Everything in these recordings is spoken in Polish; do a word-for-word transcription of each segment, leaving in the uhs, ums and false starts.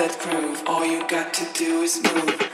that groove. All you got to do is move.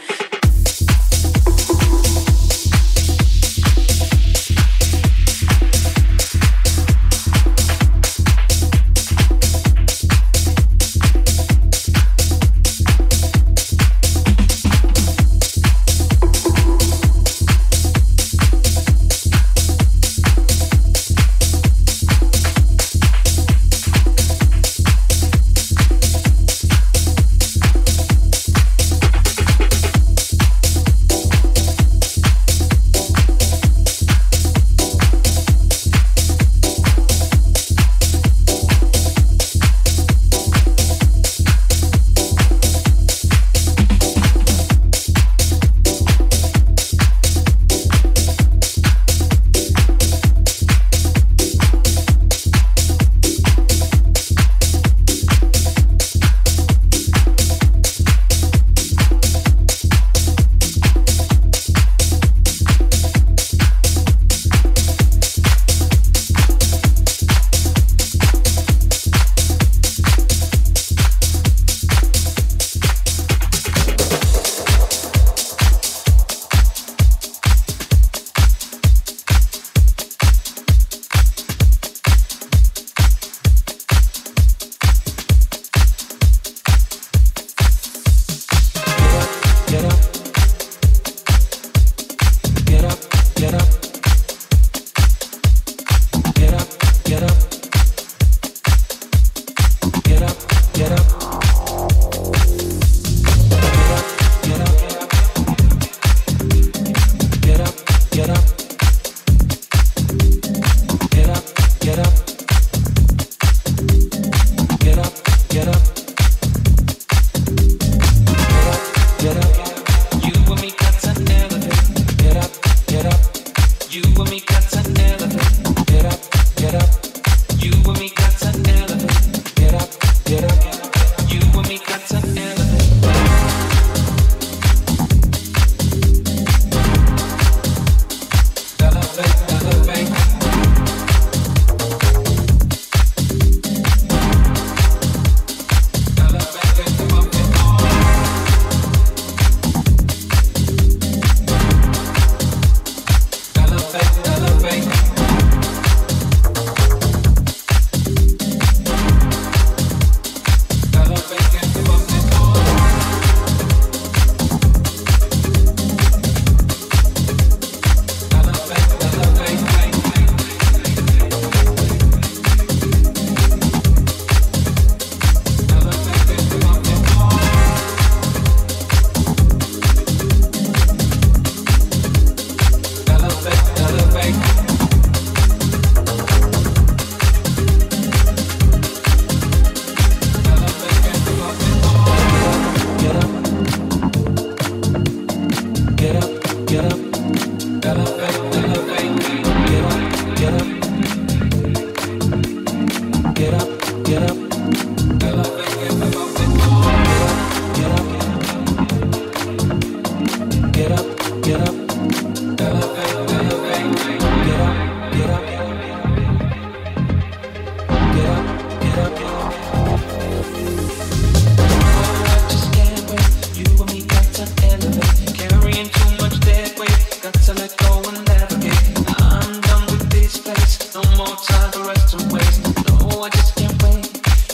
No more time for us to waste. No, I just can't wait.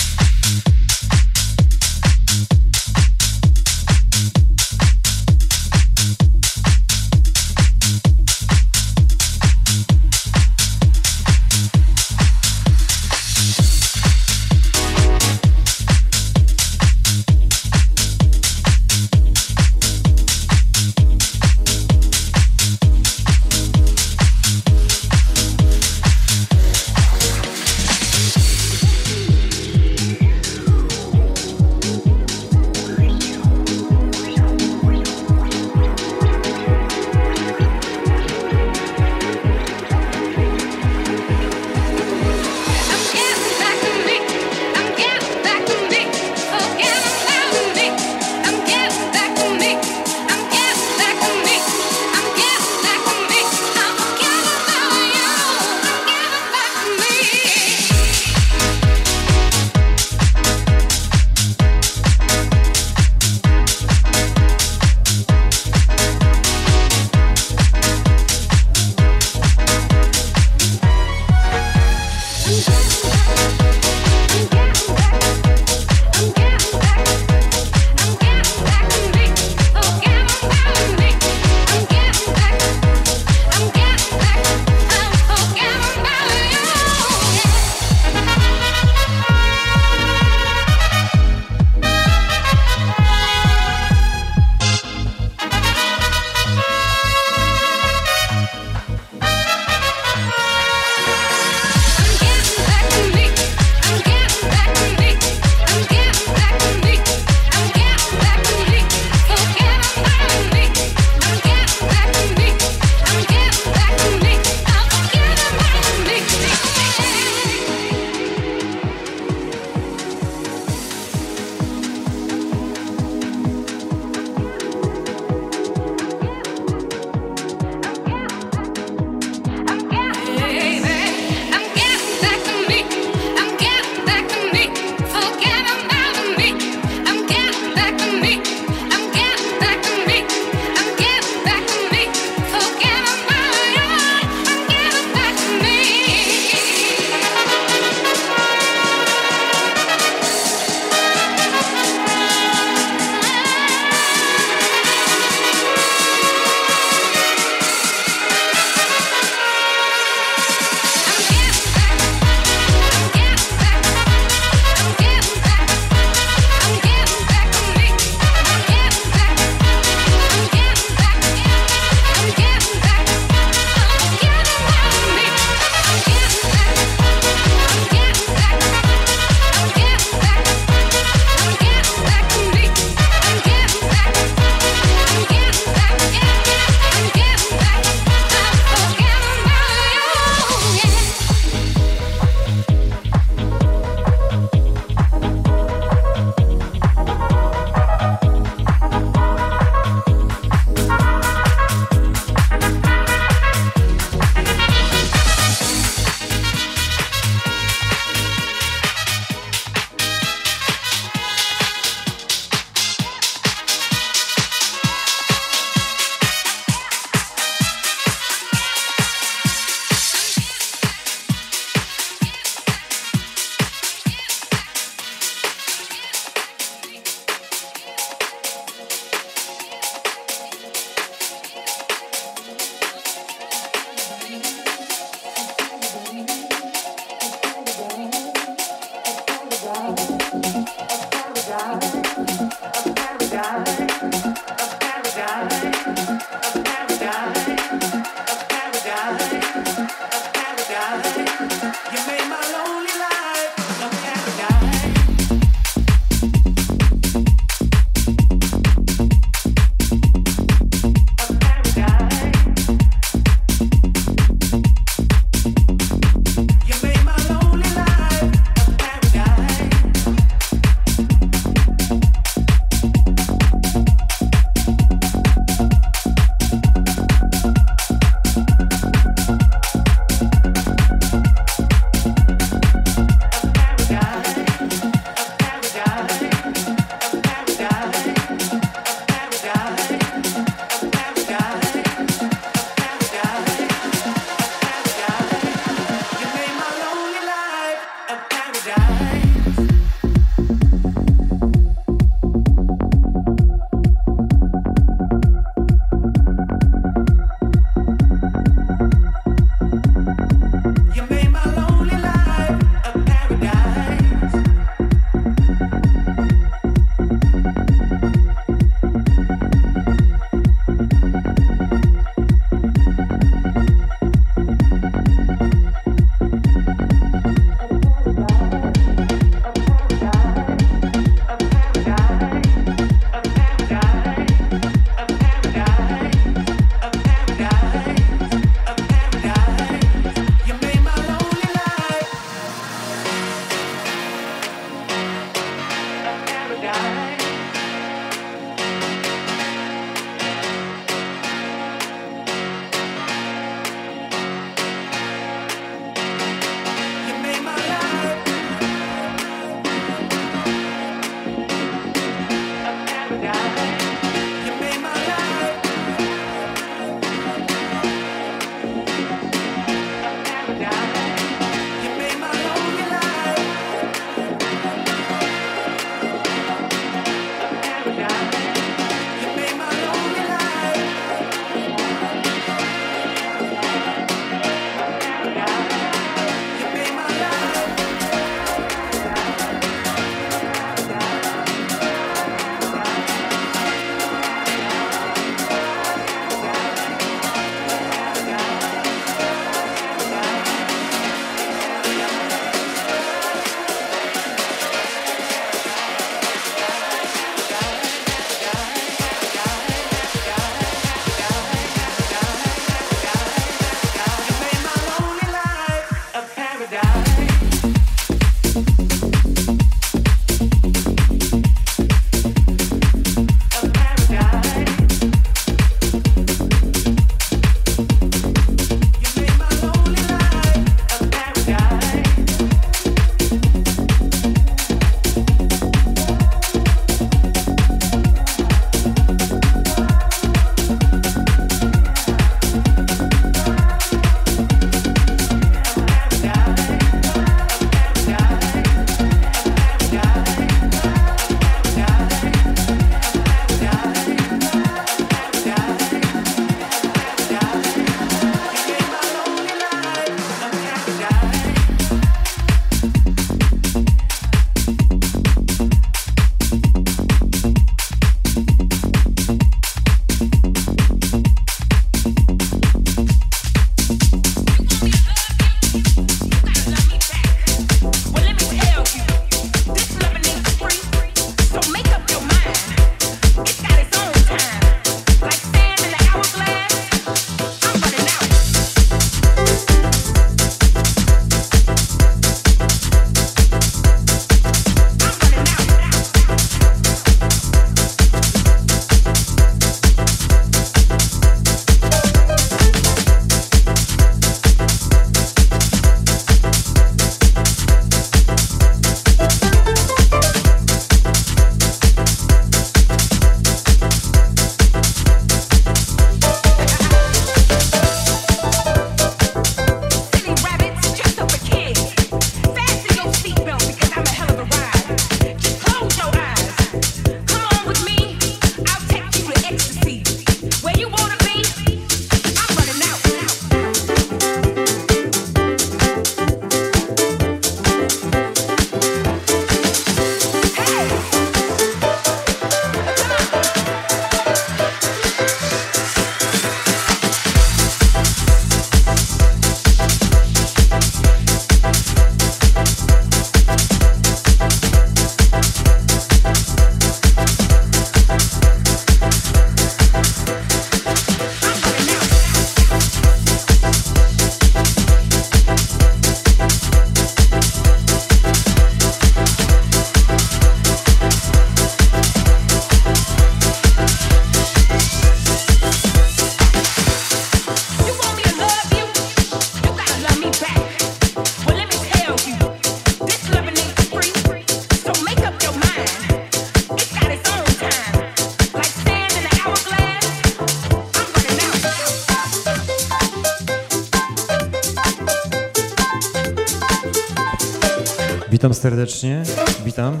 Witam serdecznie, witam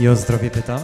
i o zdrowie pytam.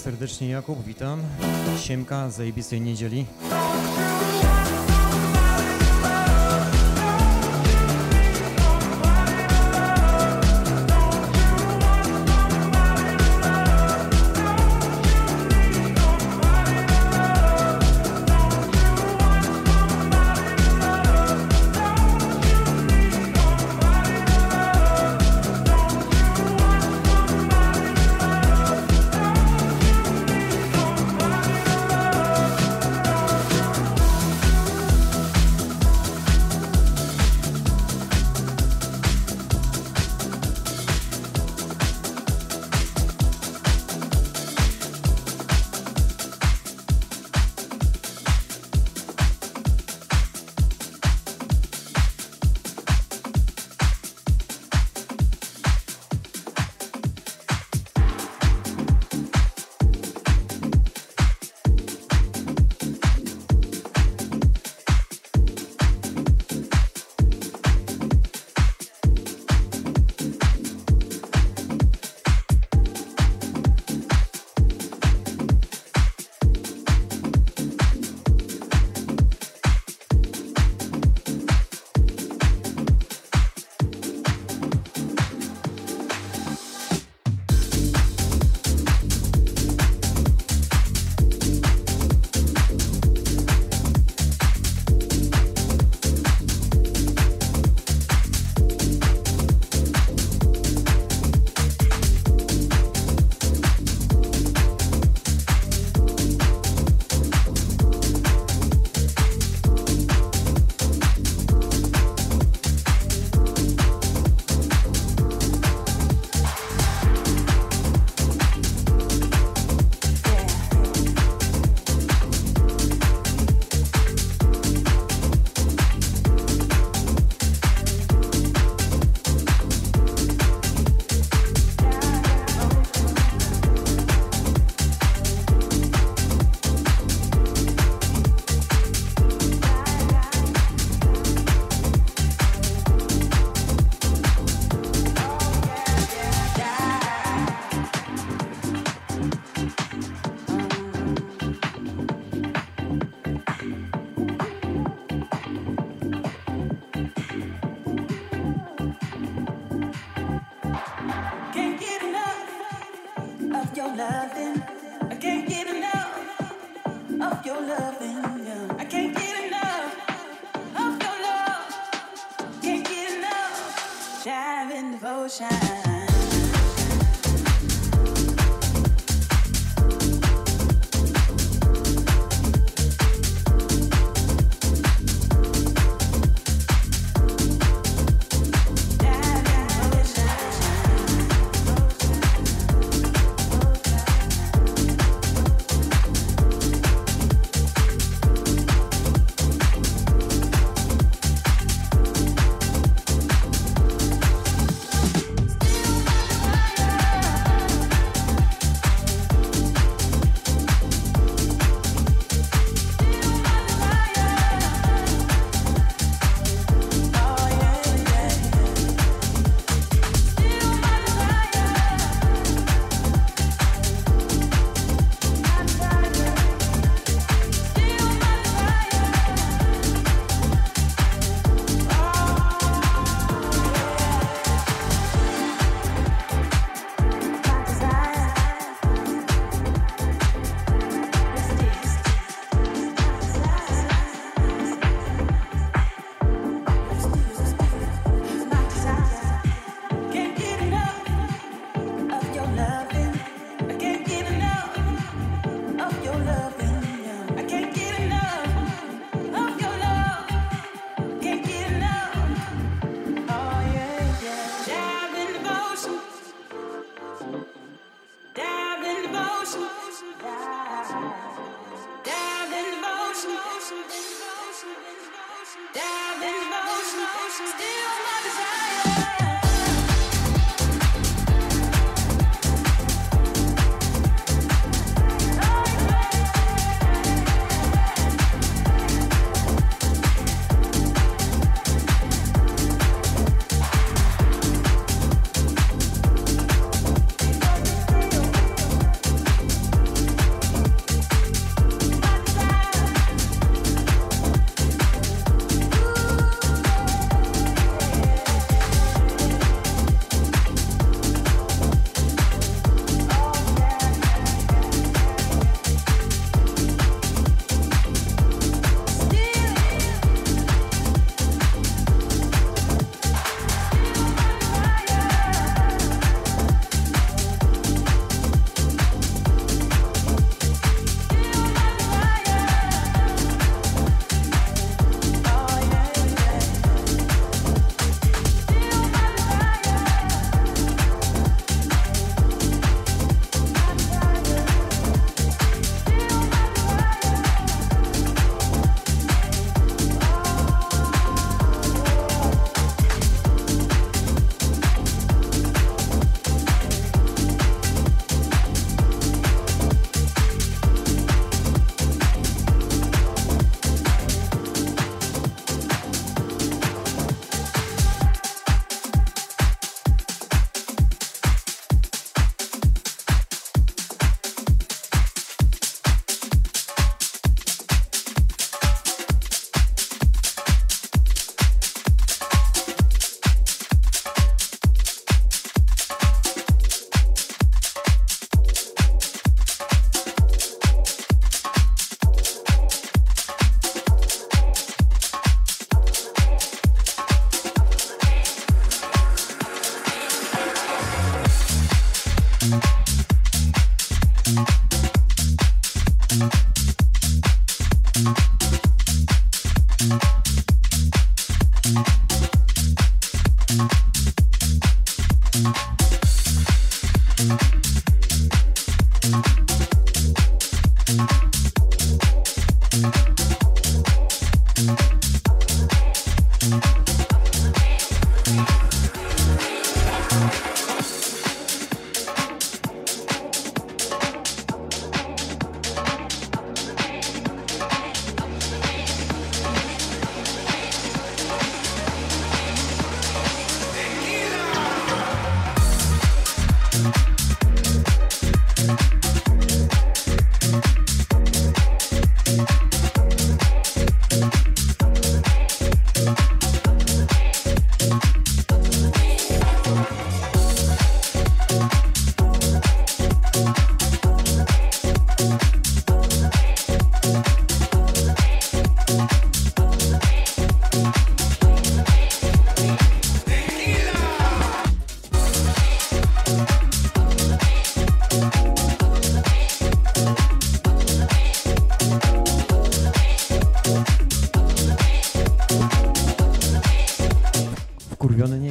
serdecznie, Jakub, witam. Siemka, zajebistej niedzieli.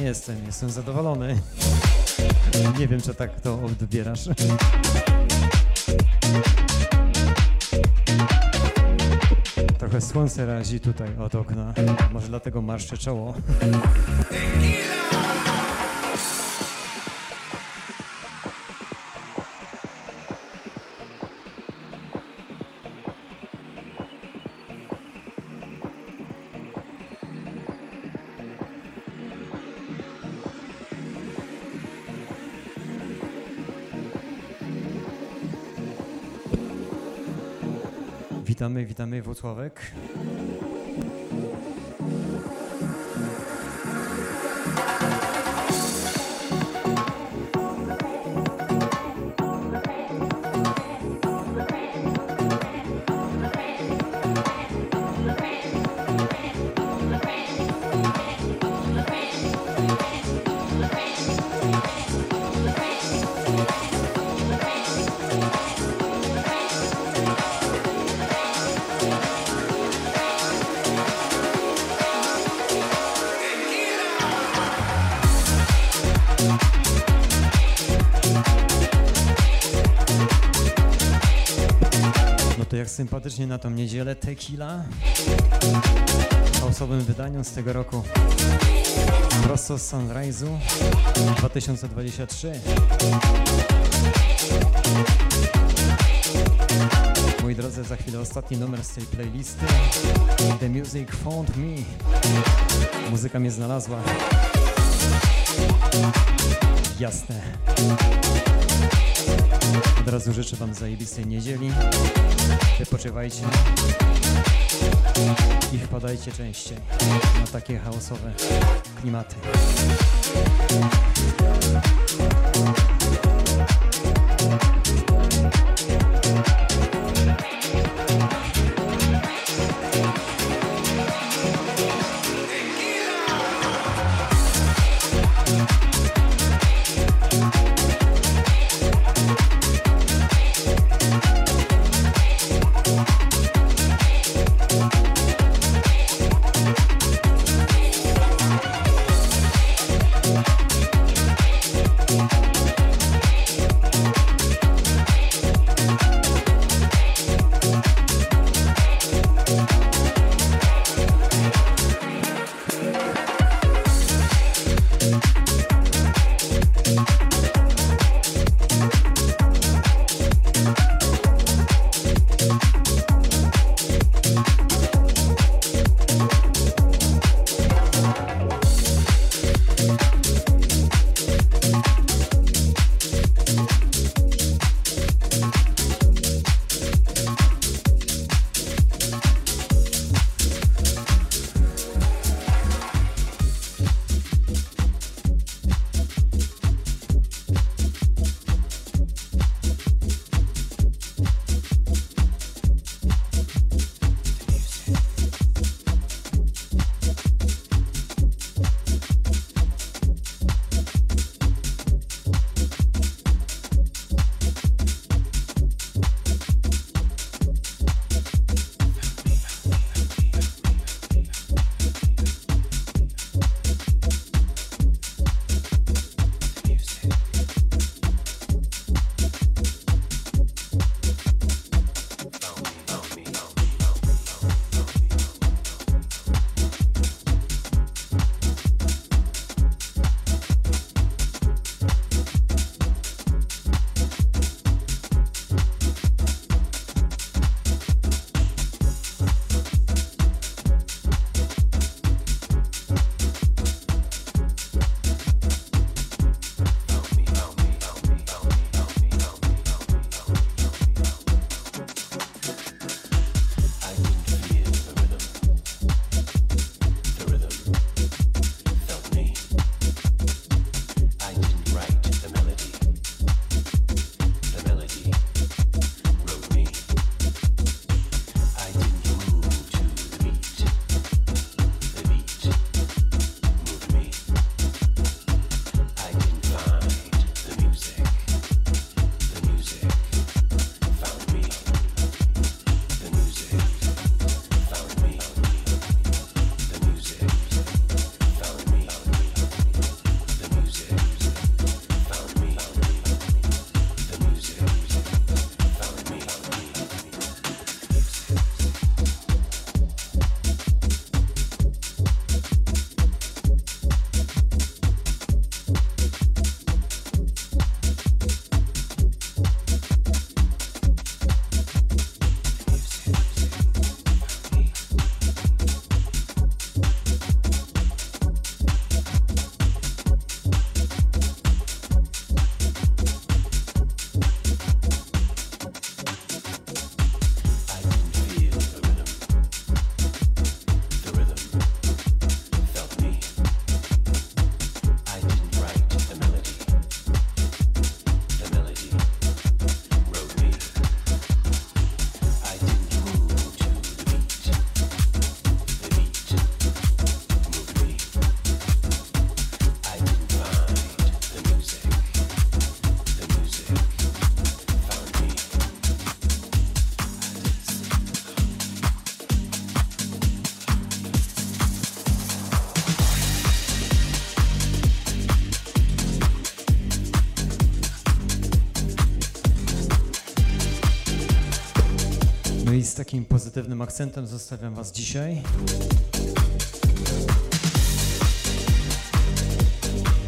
Jestem, jestem zadowolony. Nie wiem, czy tak to odbierasz. Trochę słońce razi tutaj od okna. Może dlatego marszczę czoło. Witamy, witamy Włocławek. Jak sympatycznie na tą niedzielę Tequila w osobowym wydaniu z tego roku, prosto z Sunrise'u dwa tysiące dwudziesty trzeci. Moi drodzy, za chwilę ostatni numer z tej playlisty. The music found me. Muzyka mnie znalazła. Jasne. Od razu życzę wam zajebistej niedzieli. Wypoczywajcie i wpadajcie częściej na takie chaosowe klimaty. takim pozytywnym akcentem zostawiam was dzisiaj.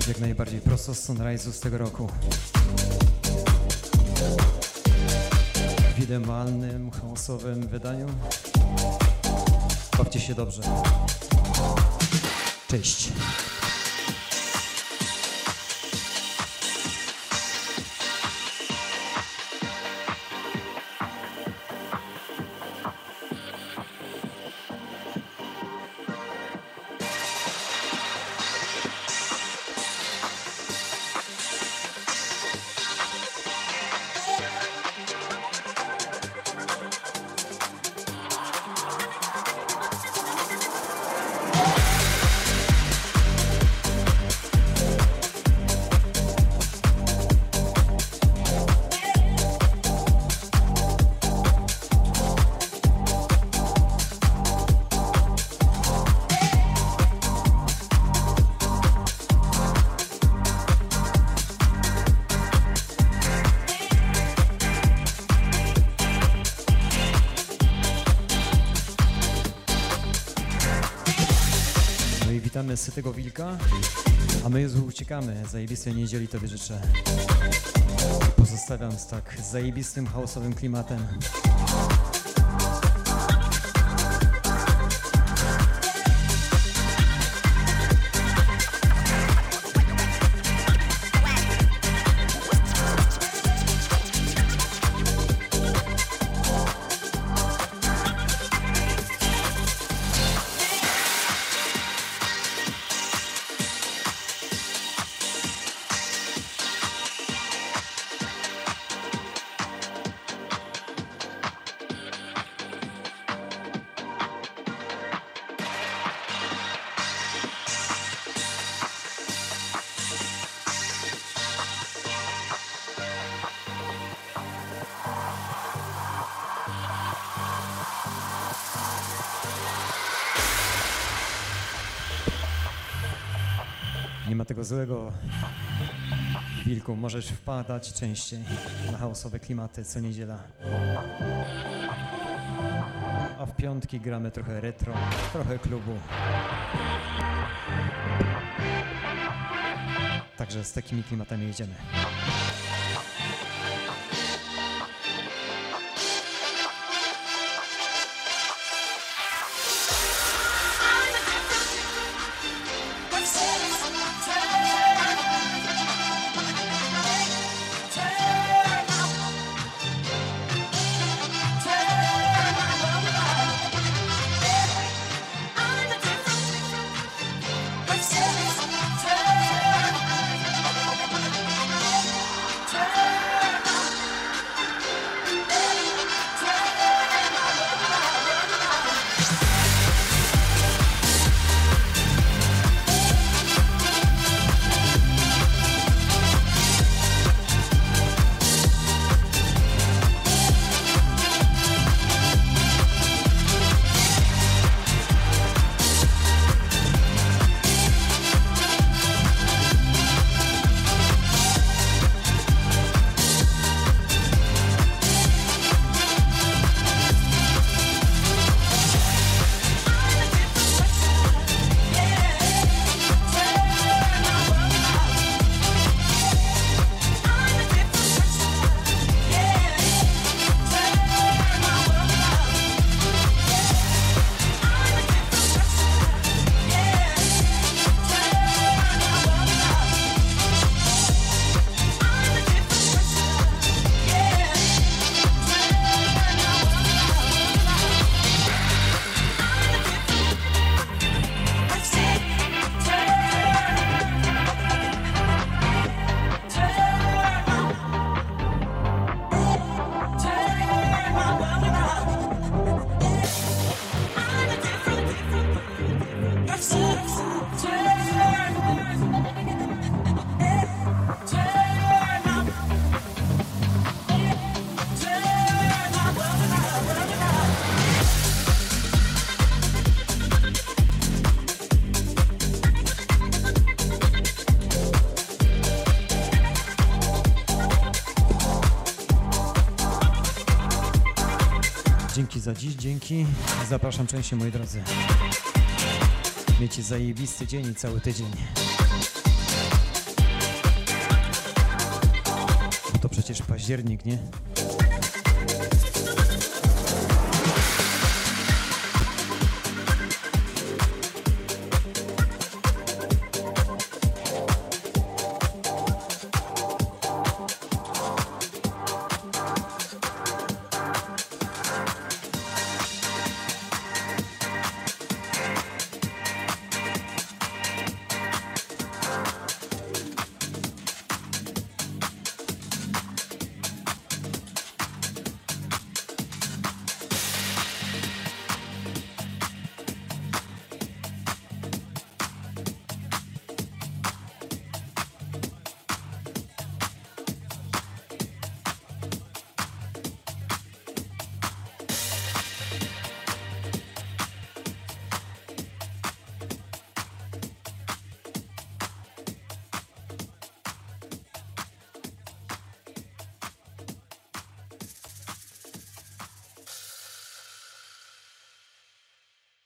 Jak najbardziej prosto z Sunrise'u z tego roku. W idealnym, chaosowym wydaniu. Bawcie się dobrze. Cześć. Witamy sytego wilka, a my już uciekamy. Zajebistej niedzieli tobie życzę. Pozostawiam z tak zajebistym, chaosowym klimatem. Nie ma tego złego, wilku, możesz wpadać częściej na chaosowe klimaty co niedziela. A w piątki gramy trochę retro, trochę klubu. Także z takimi klimatami jedziemy. dzięki za dziś, dzięki. Zapraszam częściej, moi drodzy. Miecie zajebisty dzień i cały tydzień. Bo to przecież październik, nie?